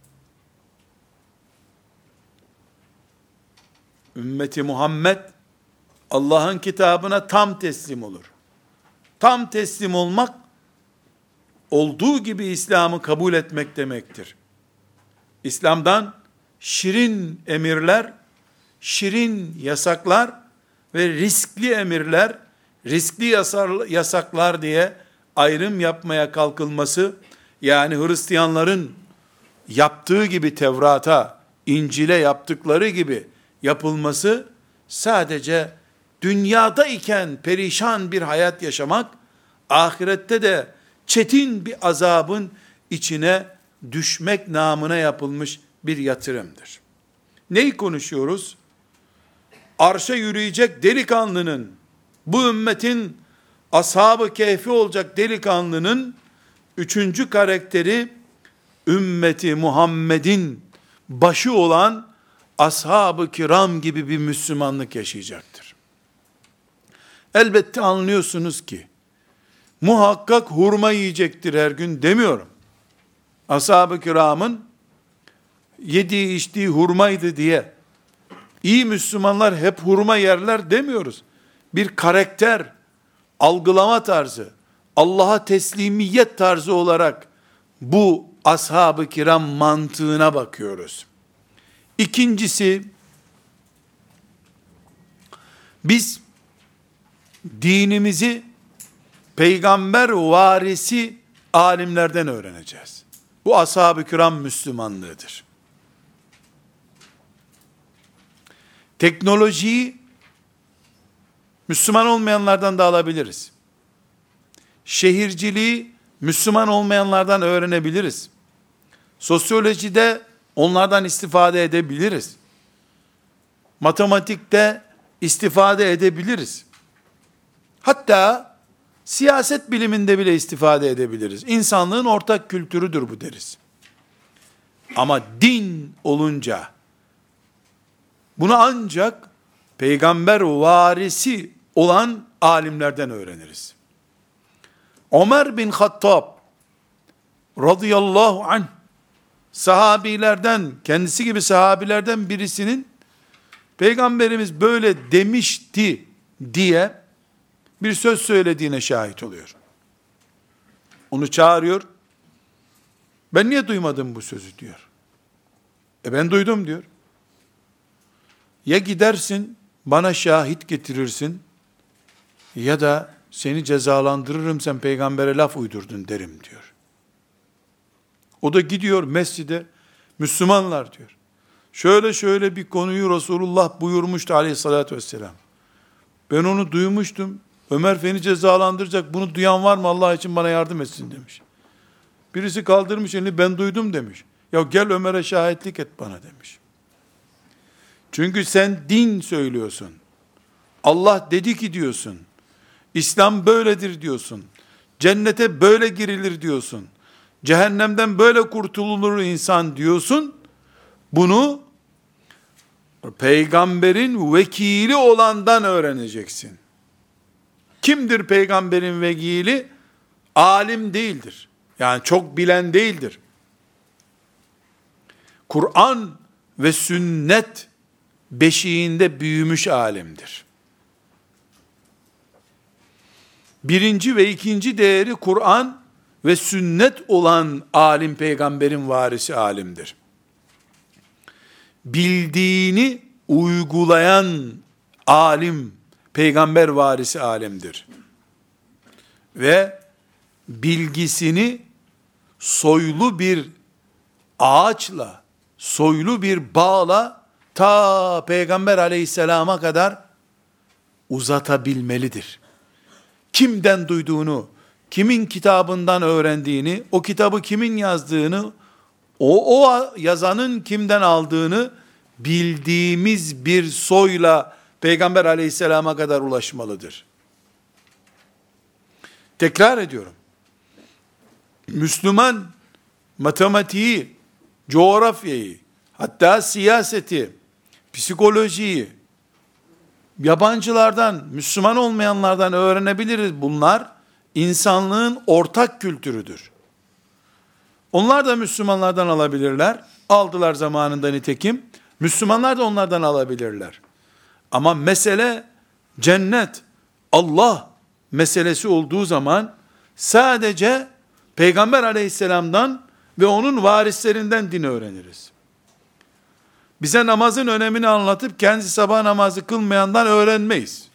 Ümmeti Muhammed Allah'ın kitabına tam teslim olur. Tam teslim olmak olduğu gibi İslam'ı kabul etmek demektir. İslam'dan şirin emirler, şirin yasaklar ve riskli emirler, riskli yasaklar diye ayrım yapmaya kalkılması, yani Hristiyanların yaptığı gibi Tevrat'a, İncil'e yaptıkları gibi yapılması, sadece dünyada iken perişan bir hayat yaşamak, ahirette de çetin bir azabın içine düşmek namına yapılmış bir yatırımdır. Neyi konuşuyoruz? Arşa yürüyecek delikanlının, bu ümmetin Ashab-ı Kehf'i olacak delikanlının üçüncü karakteri, ümmeti Muhammed'in başı olan ashab-ı kiram gibi bir Müslümanlık yaşayacaktır. Elbette anlıyorsunuz ki, muhakkak hurma yiyecektir her gün demiyorum. Ashab-ı kiramın yediği içtiği hurmaydı diye iyi Müslümanlar hep hurma yerler demiyoruz. Bir karakter, algılama tarzı, Allah'a teslimiyet tarzı olarak bu ashab-ı kiram mantığına bakıyoruz. İkincisi, biz dinimizi peygamber varisi alimlerden öğreneceğiz. Bu ashab-ı kiram Müslümanlığıdır. Teknolojiyi Müslüman olmayanlardan da alabiliriz. Şehirciliği Müslüman olmayanlardan öğrenebiliriz. Sosyolojide onlardan istifade edebiliriz. Matematikte istifade edebiliriz. Hatta siyaset biliminde bile istifade edebiliriz. İnsanlığın ortak kültürüdür bu deriz. Ama din olunca, bunu ancak peygamber varisi olan alimlerden öğreniriz. Ömer bin Hattab radıyallahu anh sahabilerden, kendisi gibi sahabilerden birisinin Peygamberimiz böyle demişti diye bir söz söylediğine şahit oluyor. Onu çağırıyor. Ben niye duymadım bu sözü diyor. E ben duydum diyor. Ya gidersin bana şahit getirirsin ya da seni cezalandırırım, sen peygambere laf uydurdun derim diyor. O da gidiyor mescide, Müslümanlar diyor. Şöyle şöyle bir konuyu Resulullah buyurmuştu aleyhissalatü vesselam. Ben onu duymuştum. Ömer beni cezalandıracak, bunu duyan var mı Allah için bana yardım etsin demiş. Birisi kaldırmış elini, ben duydum demiş. Ya gel Ömer'e şahitlik et bana demiş. Çünkü sen din söylüyorsun. Allah dedi ki diyorsun. İslam böyledir diyorsun. Cennete böyle girilir diyorsun. Cehennemden böyle kurtululur insan diyorsun. Bunu peygamberin vekili olandan öğreneceksin. Kimdir peygamberin vekili? Alim değildir. Yani çok bilen değildir. Kur'an ve sünnet beşiğinde büyümüş alimdir. Birinci ve ikinci değeri Kur'an ve sünnet olan alim, peygamberin varisi alimdir. Bildiğini uygulayan alim, peygamber varisi alimdir. Ve bilgisini soylu bir ağaçla, soylu bir bağla ta Peygamber aleyhisselama kadar uzatabilmelidir. Kimden duyduğunu, kimin kitabından öğrendiğini, o kitabı kimin yazdığını, o, o yazanın kimden aldığını bildiğimiz bir soyla Peygamber aleyhisselama kadar ulaşmalıdır. Tekrar ediyorum. Müslüman matematiği, coğrafyayı, hatta siyaseti, psikolojiyi yabancılardan, Müslüman olmayanlardan öğrenebiliriz. Bunlar insanlığın ortak kültürüdür. Onlar da Müslümanlardan alabilirler. Aldılar zamanında nitekim. Müslümanlar da onlardan alabilirler. Ama mesele cennet, Allah meselesi olduğu zaman sadece Peygamber aleyhisselamdan ve onun varislerinden din öğreniriz. Bize namazın önemini anlatıp kendisi sabah namazı kılmayandan öğrenmeyiz.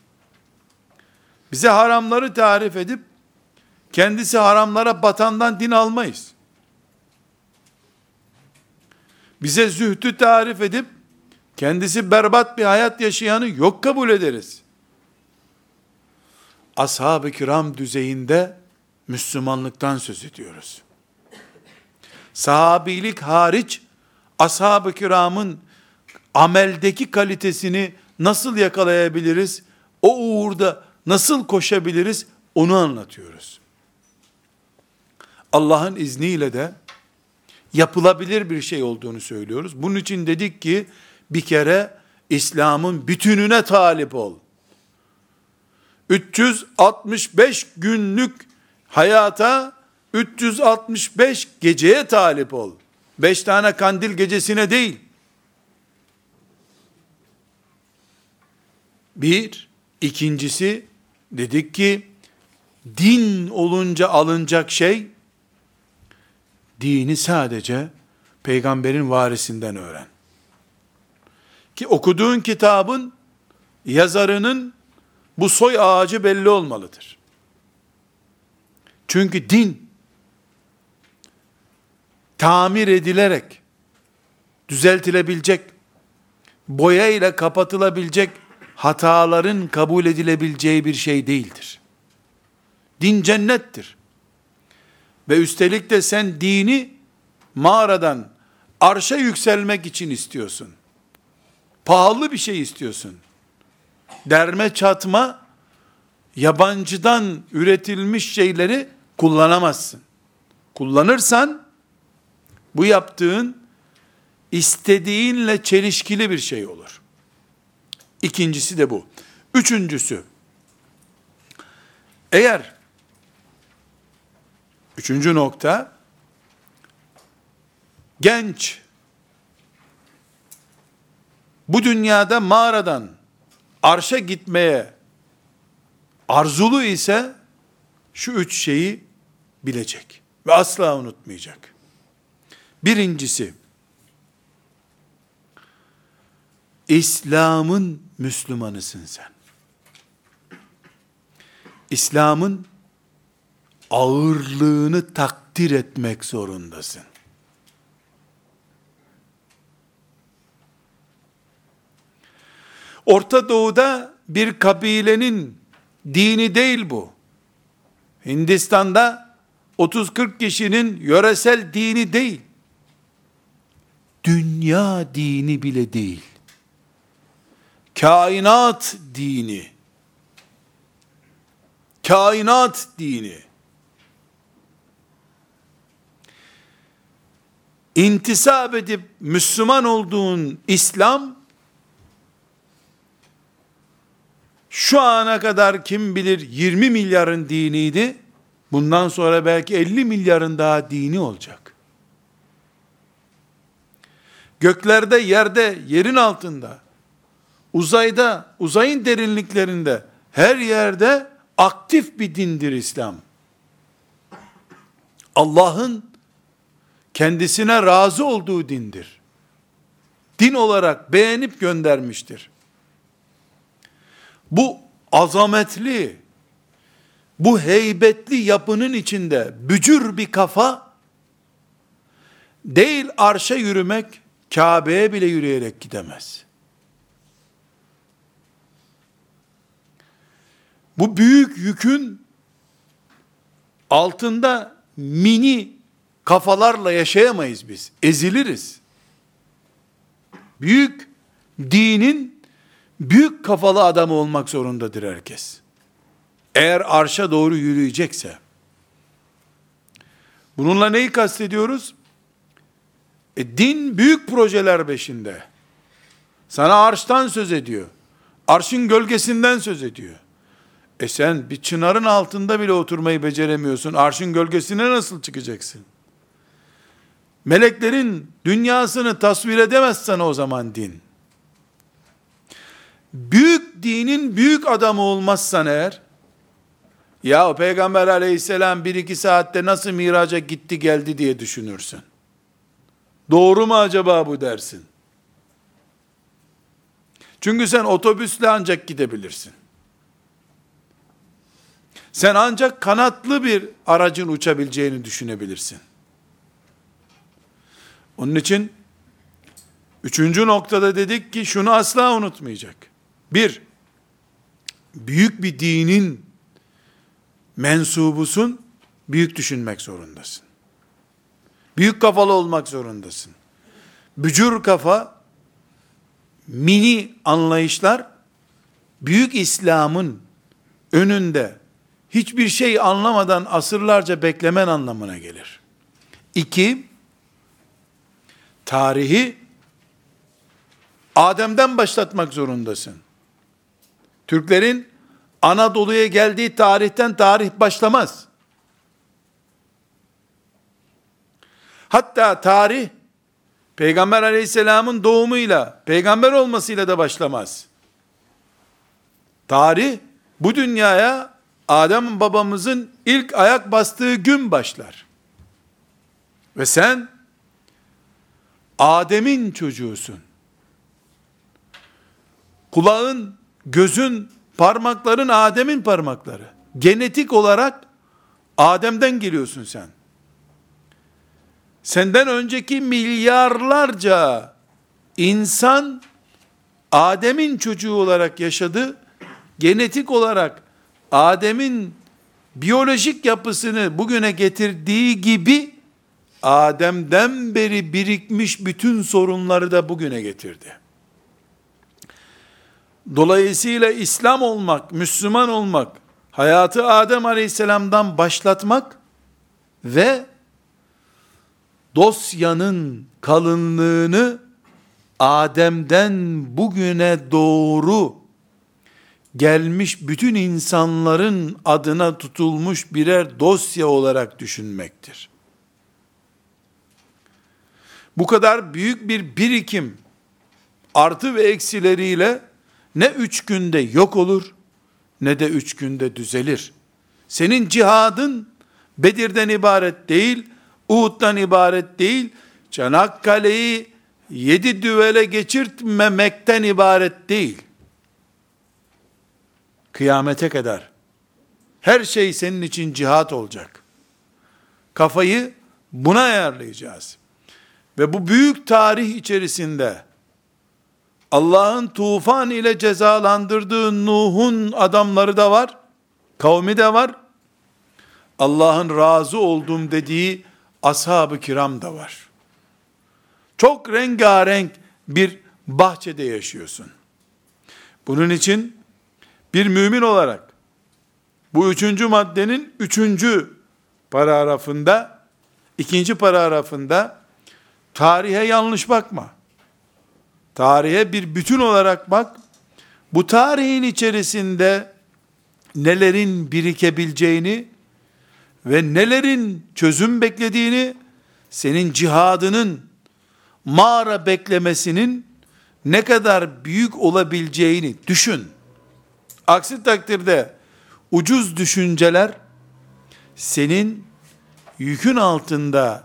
Bize haramları tarif edip kendisi haramlara batandan din almayız. Bize zühdü tarif edip kendisi berbat bir hayat yaşayanı yok kabul ederiz. Ashab-ı kiram düzeyinde Müslümanlıktan söz ediyoruz. Sahabilik hariç, ashab-ı kiramın ameldeki kalitesini nasıl yakalayabiliriz, o uğurda nasıl koşabiliriz, onu anlatıyoruz. Allah'ın izniyle de yapılabilir bir şey olduğunu söylüyoruz. Bunun için dedik ki, bir kere İslam'ın bütününe talip ol. üç yüz altmış beş günlük hayata, üç yüz altmış beş geceye talip ol. Beş tane kandil gecesine değil. Bir, ikincisi dedik ki, din olunca alınacak şey, dini sadece peygamberin varisinden öğren. Ki okuduğun kitabın, yazarının bu soy ağacı belli olmalıdır. Çünkü din, tamir edilerek, düzeltilebilecek, boyayla kapatılabilecek, hataların kabul edilebileceği bir şey değildir. Din cennettir. Ve üstelik de sen dini mağaradan arşa yükselmek için istiyorsun. Pahalı bir şey istiyorsun. Derme çatma, yabancıdan üretilmiş şeyleri kullanamazsın. Kullanırsan, bu yaptığın, istediğinle çelişkili bir şey olur. İkincisi de bu. Üçüncüsü, eğer, üçüncü nokta, genç, bu dünyada mağaradan arşa gitmeye arzulu ise, şu üç şeyi bilecek ve asla unutmayacak. Birincisi, İslam'ın Müslümanısın sen. İslam'ın ağırlığını takdir etmek zorundasın. Orta Doğu'da bir kabilenin dini değil bu. Hindistan'da otuz kırk kişinin yöresel dini değil. Dünya dini bile değil. Kainat dini. Kainat dini. İntisap edip Müslüman olduğun İslam, şu ana kadar kim bilir yirmi milyarın diniydi, bundan sonra belki elli milyarın daha dini olacak. Göklerde, yerde, yerin altında, uzayda, uzayın derinliklerinde, her yerde aktif bir dindir İslam. Allah'ın kendisine razı olduğu dindir. Din olarak beğenip göndermiştir. Bu azametli, bu heybetli yapının içinde bücür bir kafa, değil arşa yürümek, Kabe'ye bile yürüyerek gidemez. Bu büyük yükün altında mini kafalarla yaşayamayız biz. Eziliriz. Büyük dinin büyük kafalı adamı olmak zorundadır herkes. Eğer arşa doğru yürüyecekse. Bununla neyi kastediyoruz? E, din büyük projeler peşinde. Sana arştan söz ediyor. Arşın gölgesinden söz ediyor. E sen bir çınarın altında bile oturmayı beceremiyorsun. Arşın gölgesine nasıl çıkacaksın? Meleklerin dünyasını tasvir edemezsen o zaman din. Büyük dinin büyük adamı olmazsan eğer, ya Peygamber aleyhisselam bir iki saatte nasıl miraca gitti geldi diye düşünürsün. Doğru mu acaba bu dersin? Çünkü sen otobüsle ancak gidebilirsin. Sen ancak kanatlı bir aracın uçabileceğini düşünebilirsin. Onun için, üçüncü noktada dedik ki, şunu asla unutmayacak. Bir, büyük bir dinin mensubusun, büyük düşünmek zorundasın. Büyük kafalı olmak zorundasın. Bücür kafa, mini anlayışlar, büyük İslam'ın önünde hiçbir şey anlamadan asırlarca beklemen anlamına gelir. İki, tarihi Adem'den başlatmak zorundasın. Türklerin Anadolu'ya geldiği tarihten tarih başlamaz. Hatta tarih, Peygamber Aleyhisselam'ın doğumuyla, peygamber olmasıyla da başlamaz. Tarih, bu dünyaya Adem babamızın ilk ayak bastığı gün başlar. Ve sen, Adem'in çocuğusun. Kulağın, gözün, parmakların Adem'in parmakları. Genetik olarak Adem'den geliyorsun sen. Senden önceki milyarlarca insan Adem'in çocuğu olarak yaşadı. Genetik olarak Adem'in biyolojik yapısını bugüne getirdiği gibi Adem'den beri birikmiş bütün sorunları da bugüne getirdi. Dolayısıyla İslam olmak, Müslüman olmak, hayatı Adem Aleyhisselam'dan başlatmak ve dosyanın kalınlığını Adem'den bugüne doğru gelmiş bütün insanların adına tutulmuş birer dosya olarak düşünmektir. bu kadar büyük bir birikim, artı ve eksileriyle ne üç günde yok olur, ne de üç günde düzelir. Senin cihadın Bedir'den ibaret değil, Uhud'dan ibaret değil, Çanakkale'yi yedi düvele geçirtmemekten ibaret değil. Kıyamete kadar her şey senin için cihat olacak. Kafayı buna ayarlayacağız. Ve bu büyük tarih içerisinde Allah'ın tufan ile cezalandırdığı Nuh'un adamları da var, kavmi de var. Allah'ın razı olduğum dediği ashab-ı kiram da var. Çok rengarenk bir bahçede yaşıyorsun. Bunun için bir mümin olarak bu üçüncü maddenin üçüncü paragrafında, ikinci paragrafında tarihe yanlış bakma. Tarihe bir bütün olarak bak. Bu tarihin içerisinde nelerin birikebileceğini ve nelerin çözüm beklediğini, senin cihadının mağara beklemesinin ne kadar büyük olabileceğini düşün. Aksi takdirde ucuz düşünceler senin yükün altında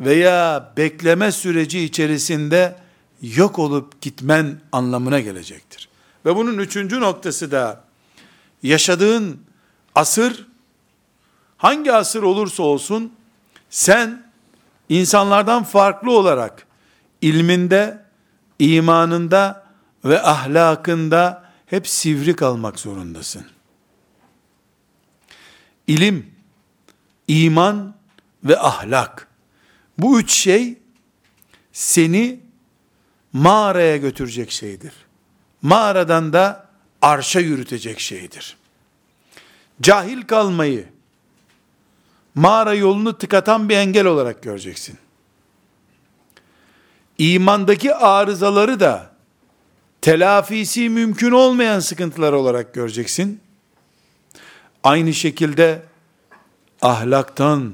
veya bekleme süreci içerisinde yok olup gitmen anlamına gelecektir. Ve bunun üçüncü noktası da yaşadığın asır, hangi asır olursa olsun sen insanlardan farklı olarak ilminde, imanında ve ahlakında hep sivri kalmak zorundasın. İlim, iman ve ahlak. Bu üç şey seni mağaraya götürecek şeydir. Mağaradan da arşa yürütecek şeydir. Cahil kalmayı, mağara yolunu tıkatan bir engel olarak göreceksin. İmandaki arızaları da telafisi mümkün olmayan sıkıntılar olarak göreceksin. Aynı şekilde ahlaktan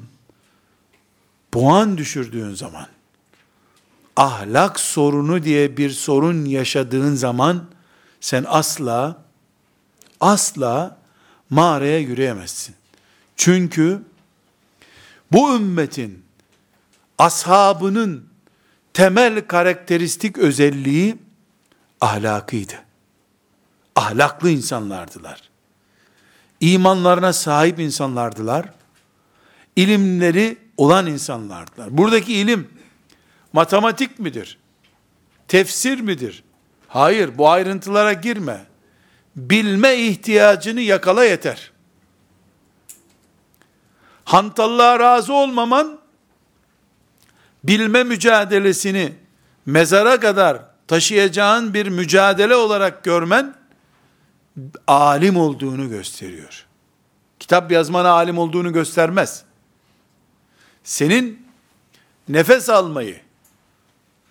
puan düşürdüğün zaman, ahlak sorunu diye bir sorun yaşadığın zaman, sen asla, asla mağaraya yürüyemezsin. Çünkü bu ümmetin, ashabının temel karakteristik özelliği ahlakıydı. Ahlaklı insanlardılar. İmanlarına sahip insanlardılar. İlimleri olan insanlardılar. Buradaki ilim matematik midir? Tefsir midir? Hayır, bu ayrıntılara girme. Bilme ihtiyacını yakala yeter. Hantallığa razı olmaman, bilme mücadelesini mezara kadar taşıyacağın bir mücadele olarak görmen, alim olduğunu gösteriyor. Kitap yazmana alim olduğunu göstermez. Senin nefes almayı,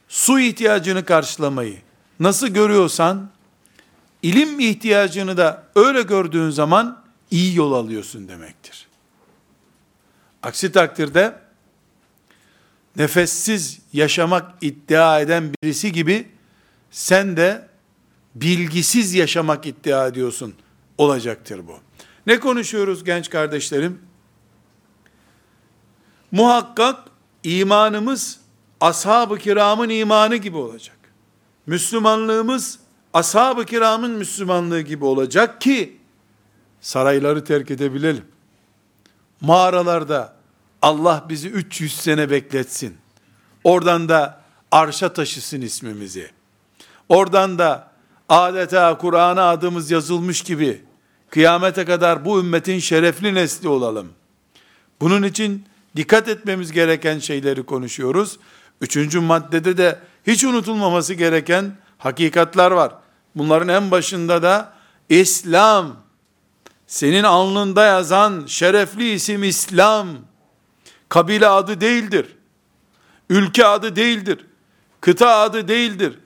su ihtiyacını karşılamayı nasıl görüyorsan, ilim ihtiyacını da öyle gördüğün zaman iyi yol alıyorsun demektir. Aksi takdirde nefessiz yaşamak iddia eden birisi gibi sen de bilgisiz yaşamak iddia ediyorsun olacaktır bu. Ne konuşuyoruz genç kardeşlerim? Muhakkak imanımız ashab-ı kiramın imanı gibi olacak. Müslümanlığımız ashab-ı kiramın Müslümanlığı gibi olacak ki sarayları terk edebilelim. Mağaralarda Allah bizi üç yüz sene bekletsin. Oradan da arşa taşısın ismimizi. Oradan da adeta Kur'an'a adımız yazılmış gibi kıyamete kadar bu ümmetin şerefli nesli olalım. Bunun için dikkat etmemiz gereken şeyleri konuşuyoruz. Üçüncü maddede de hiç unutulmaması gereken hakikatler var. Bunların en başında da İslam, senin alnında yazan şerefli isim İslam, kabile adı değildir, ülke adı değildir, kıta adı değildir,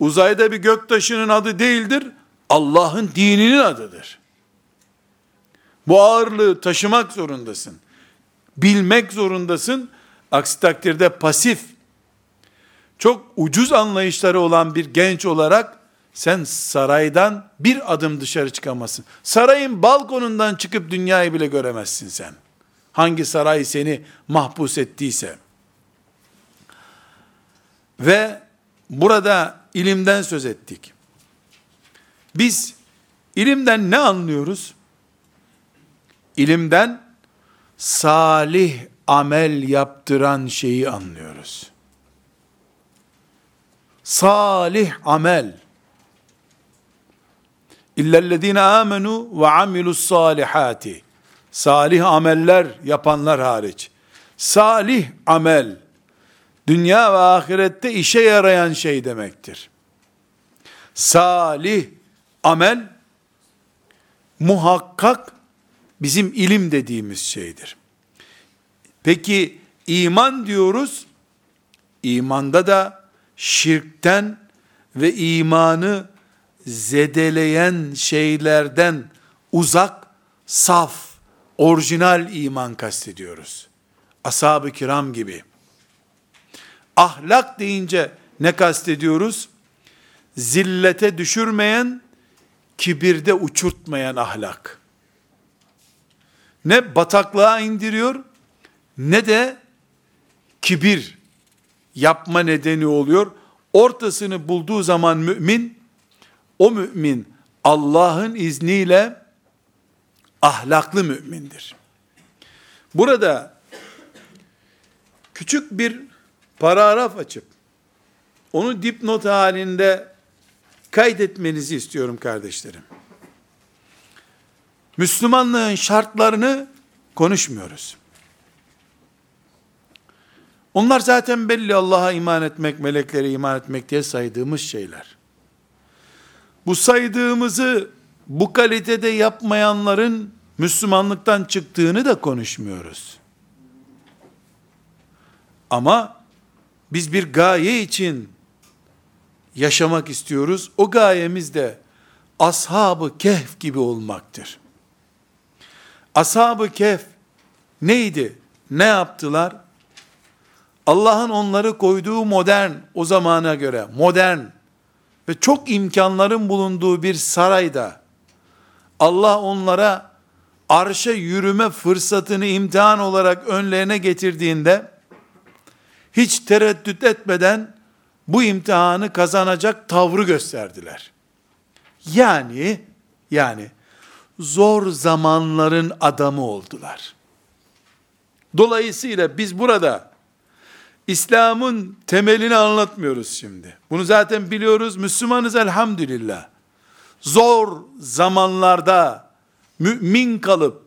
uzayda bir göktaşının adı değildir, Allah'ın dininin adıdır. Bu ağırlığı taşımak zorundasın, bilmek zorundasın, aksi takdirde pasif, çok ucuz anlayışları olan bir genç olarak sen saraydan bir adım dışarı çıkamazsın. Sarayın balkonundan çıkıp dünyayı bile göremezsin sen. Hangi saray seni mahpus ettiyse. Ve burada ilimden söz ettik. Biz ilimden ne anlıyoruz? İlimden salih amel yaptıran şeyi anlıyoruz. Salih amel. İllellezine amenu ve amilussalihati. Salih ameller yapanlar hariç. Salih amel, dünya ve ahirette işe yarayan şey demektir. Salih amel, muhakkak bizim ilim dediğimiz şeydir. Peki iman diyoruz, imanda da şirkten ve imanı zedeleyen şeylerden uzak, saf, orijinal iman kastediyoruz. Ashab-ı kiram gibi. Ahlak deyince ne kastediyoruz? Zillete düşürmeyen, kibirde uçurtmayan ahlak. Ne bataklığa indiriyor, ne de kibir yapma nedeni oluyor. Ortasını bulduğu zaman mümin, o mümin Allah'ın izniyle ahlaklı mümindir. Burada küçük bir paragraf açıp onu dipnot halinde kaydetmenizi istiyorum kardeşlerim. Müslümanlığın şartlarını konuşmuyoruz. Onlar zaten belli, Allah'a iman etmek, meleklere iman etmek diye saydığımız şeyler. Bu saydığımızı bu kalitede yapmayanların Müslümanlıktan çıktığını da konuşmuyoruz. Ama biz bir gaye için yaşamak istiyoruz. O gayemiz de Ashab-ı Kehf gibi olmaktır. Ashab-ı Kehf neydi? Ne yaptılar? Allah'ın onları koyduğu modern, o zamana göre modern ve çok imkanların bulunduğu bir sarayda Allah onlara arşa yürüme fırsatını imtihan olarak önlerine getirdiğinde hiç tereddüt etmeden bu imtihanı kazanacak tavrı gösterdiler. Yani yani zor zamanların adamı oldular. Dolayısıyla biz burada İslam'ın temelini anlatmıyoruz şimdi. Bunu zaten biliyoruz. Müslümanız elhamdülillah. Zor zamanlarda mümin kalıp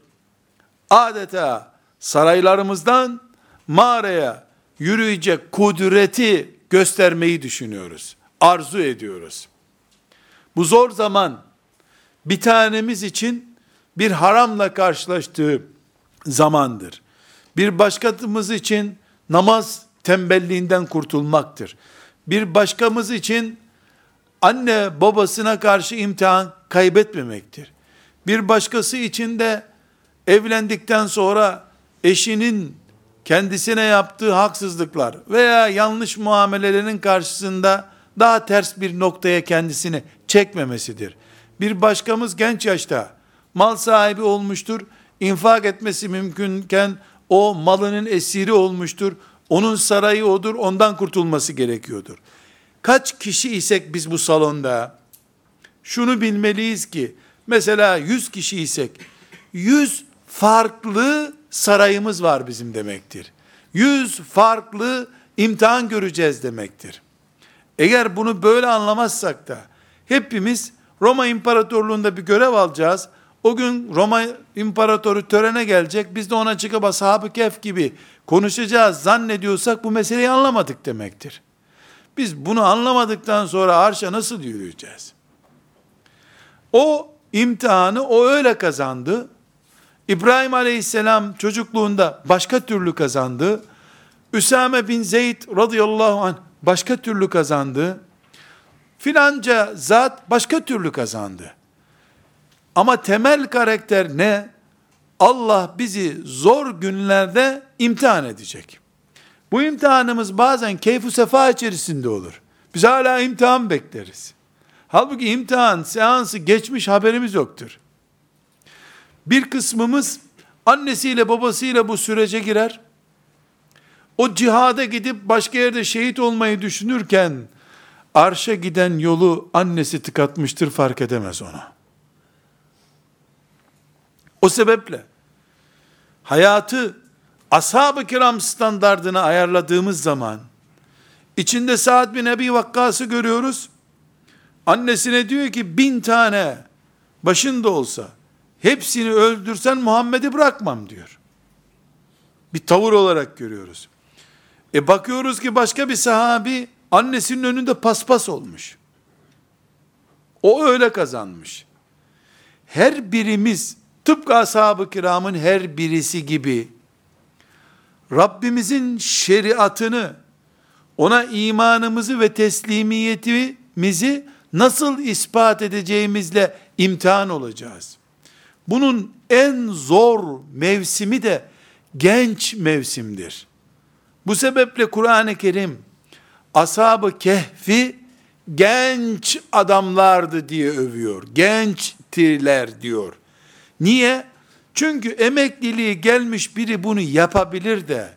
adeta saraylarımızdan mağaraya yürüyecek kudreti göstermeyi düşünüyoruz. Arzu ediyoruz. Bu zor zaman bir tanemiz için bir haramla karşılaştığı zamandır. Bir başkasımız için namaz tembelliğinden kurtulmaktır. Bir başkamız için anne babasına karşı imtihan kaybetmemektir. Bir başkası için de evlendikten sonra eşinin kendisine yaptığı haksızlıklar veya yanlış muamelelerinin karşısında daha ters bir noktaya kendisini çekmemesidir. Bir başkamız genç yaşta mal sahibi olmuştur. İnfak etmesi mümkünken o malının esiri olmuştur. Onun sarayı odur, ondan kurtulması gerekiyordur. Kaç kişi isek biz bu salonda, şunu bilmeliyiz ki, mesela yüz kişi isek, yüz farklı sarayımız var bizim demektir. Yüz farklı imtihan göreceğiz demektir. Eğer bunu böyle anlamazsak da, hepimiz Roma İmparatorluğu'nda bir görev alacağız. O gün Roma İmparatoru törene gelecek, biz de ona çıkıp Ashab-ı Kehf gibi konuşacağız zannediyorsak bu meseleyi anlamadık demektir. Biz bunu anlamadıktan sonra arşa nasıl yürüyeceğiz? O imtihanı o öyle kazandı. İbrahim Aleyhisselam çocukluğunda başka türlü kazandı. Üsame bin Zeyd radıyallahu anh başka türlü kazandı. Filanca zat başka türlü kazandı. Ama temel karakter ne? Allah bizi zor günlerde imtihan edecek. Bu imtihanımız bazen keyf-u sefa içerisinde olur. Biz hala imtihan bekleriz. Halbuki imtihan seansı geçmiş, haberimiz yoktur. Bir kısmımız annesiyle babasıyla bu sürece girer. O cihada gidip başka yerde şehit olmayı düşünürken arşa giden yolu annesi tıkatmıştır, fark edemez ona. O sebeple hayatı ashab-ı kiram standardına ayarladığımız zaman içinde Sa'd bin Ebi Vakkas'ı görüyoruz. Annesine diyor ki bin tane başında olsa hepsini öldürsen Muhammed'i bırakmam diyor. Bir tavır olarak görüyoruz. E bakıyoruz ki başka bir sahabi annesinin önünde paspas olmuş. O öyle kazanmış. Her birimiz tıpkı ashab-ı kiramın her birisi gibi Rabbimizin şeriatını, ona imanımızı ve teslimiyetimizi nasıl ispat edeceğimizle imtihan olacağız. Bunun en zor mevsimi de genç mevsimdir. Bu sebeple Kur'an-ı Kerim Ashab-ı Kehf'i genç adamlardı diye övüyor. Gençtirler diyor. Niye? Çünkü emekliliği gelmiş biri bunu yapabilir de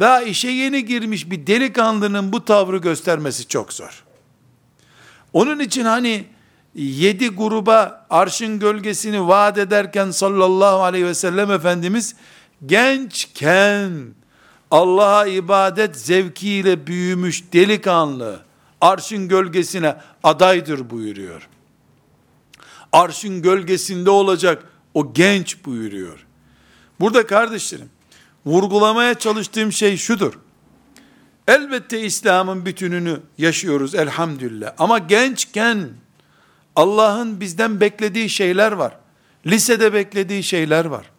daha işe yeni girmiş bir delikanlının bu tavrı göstermesi çok zor. Onun için hani yedi gruba arşın gölgesini vaat ederken sallallahu aleyhi ve sellem Efendimiz gençken Allah'a ibadet zevkiyle büyümüş delikanlı arşın gölgesine adaydır buyuruyor. Arşın gölgesinde olacak o genç buyuruyor. Burada kardeşlerim, vurgulamaya çalıştığım şey şudur. Elbette İslam'ın bütününü yaşıyoruz elhamdülillah. Ama gençken Allah'ın bizden beklediği şeyler var. Lisede beklediği şeyler var.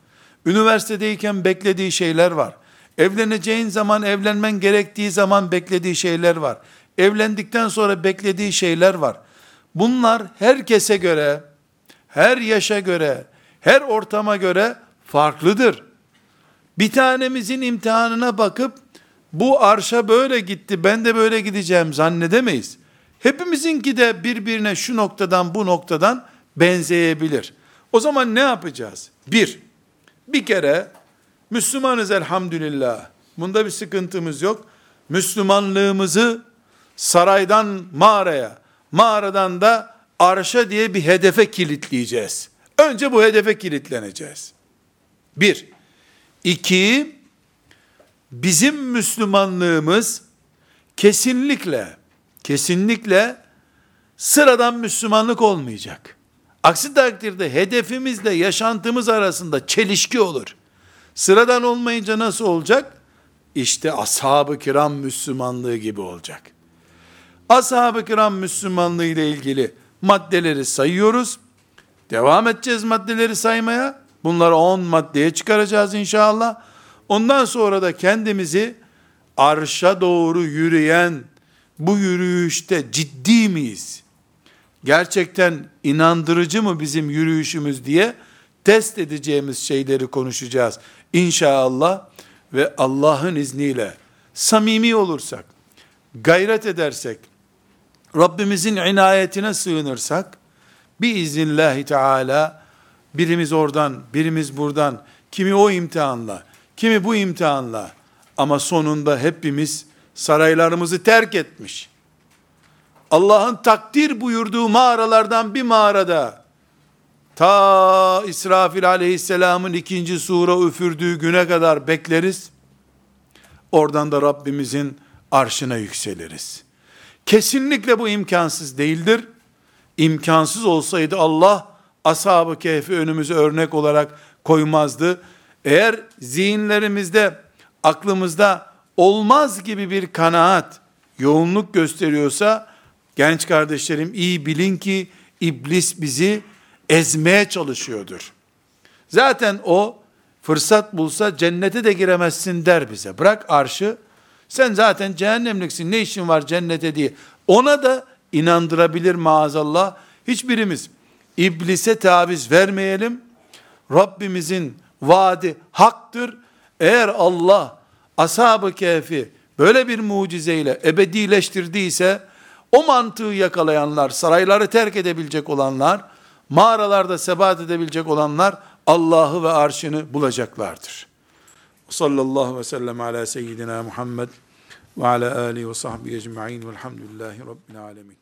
Üniversitedeyken beklediği şeyler var. Evleneceğin zaman, evlenmen gerektiği zaman beklediği şeyler var. Evlendikten sonra beklediği şeyler var. Bunlar herkese göre, her yaşa göre, her ortama göre farklıdır. Bir tanemizin imtihanına bakıp, bu arşa böyle gitti, ben de böyle gideceğim zannedemeyiz. Hepimizinki de birbirine şu noktadan bu noktadan benzeyebilir. O zaman ne yapacağız? Bir, bir kere Müslümanız elhamdülillah. Bunda bir sıkıntımız yok. Müslümanlığımızı saraydan mağaraya, mağaradan da arşa diye bir hedefe kilitleyeceğiz. Önce bu hedefe kilitleneceğiz. Bir. İki, bizim Müslümanlığımız kesinlikle, kesinlikle sıradan Müslümanlık olmayacak. Aksi takdirde hedefimizle yaşantımız arasında çelişki olur. Sıradan olmayınca nasıl olacak? İşte ashab-ı kiram Müslümanlığı gibi olacak. Ashab-ı kiram Müslümanlığı ile ilgili maddeleri sayıyoruz. Devam edeceğiz maddeleri saymaya. Bunları on maddeye çıkaracağız inşallah. Ondan sonra da kendimizi arşa doğru yürüyen bu yürüyüşte ciddi miyiz? Gerçekten inandırıcı mı bizim yürüyüşümüz diye test edeceğimiz şeyleri konuşacağız inşallah. Ve Allah'ın izniyle samimi olursak, gayret edersek, Rabbimizin inayetine sığınırsak, biiznillahü teala birimiz oradan, birimiz buradan, kimi o imtihanla, kimi bu imtihanla, ama sonunda hepimiz saraylarımızı terk etmiş, Allah'ın takdir buyurduğu mağaralardan bir mağarada, ta İsrafil aleyhisselamın ikinci sura üfürdüğü güne kadar bekleriz, oradan da Rabbimizin arşına yükseliriz. Kesinlikle bu imkansız değildir. İmkansız olsaydı Allah Ashab-ı Kehf'i önümüze örnek olarak koymazdı. Eğer zihinlerimizde, aklımızda olmaz gibi bir kanaat, yoğunluk gösteriyorsa, genç kardeşlerim iyi bilin ki iblis bizi ezmeye çalışıyordur. Zaten o fırsat bulsa cennete de giremezsin der bize. Bırak arşı, sen zaten cehennemliksin, ne işin var cennete diye. Ona da inandırabilir maazallah. Hiçbirimiz iblise taviz vermeyelim. Rabbimizin vaadi haktır. Eğer Allah Ashab-ı Kehf'i böyle bir mucizeyle ebedileştirdiyse, o mantığı yakalayanlar, sarayları terk edebilecek olanlar, mağaralarda sebat edebilecek olanlar, Allah'ı ve arşını bulacaklardır. Sallallahu aleyhi ve sellem ala seyyidina Muhammed ve ala alihi ve sahbihi ecma'in velhamdülillahi rabbil alemin.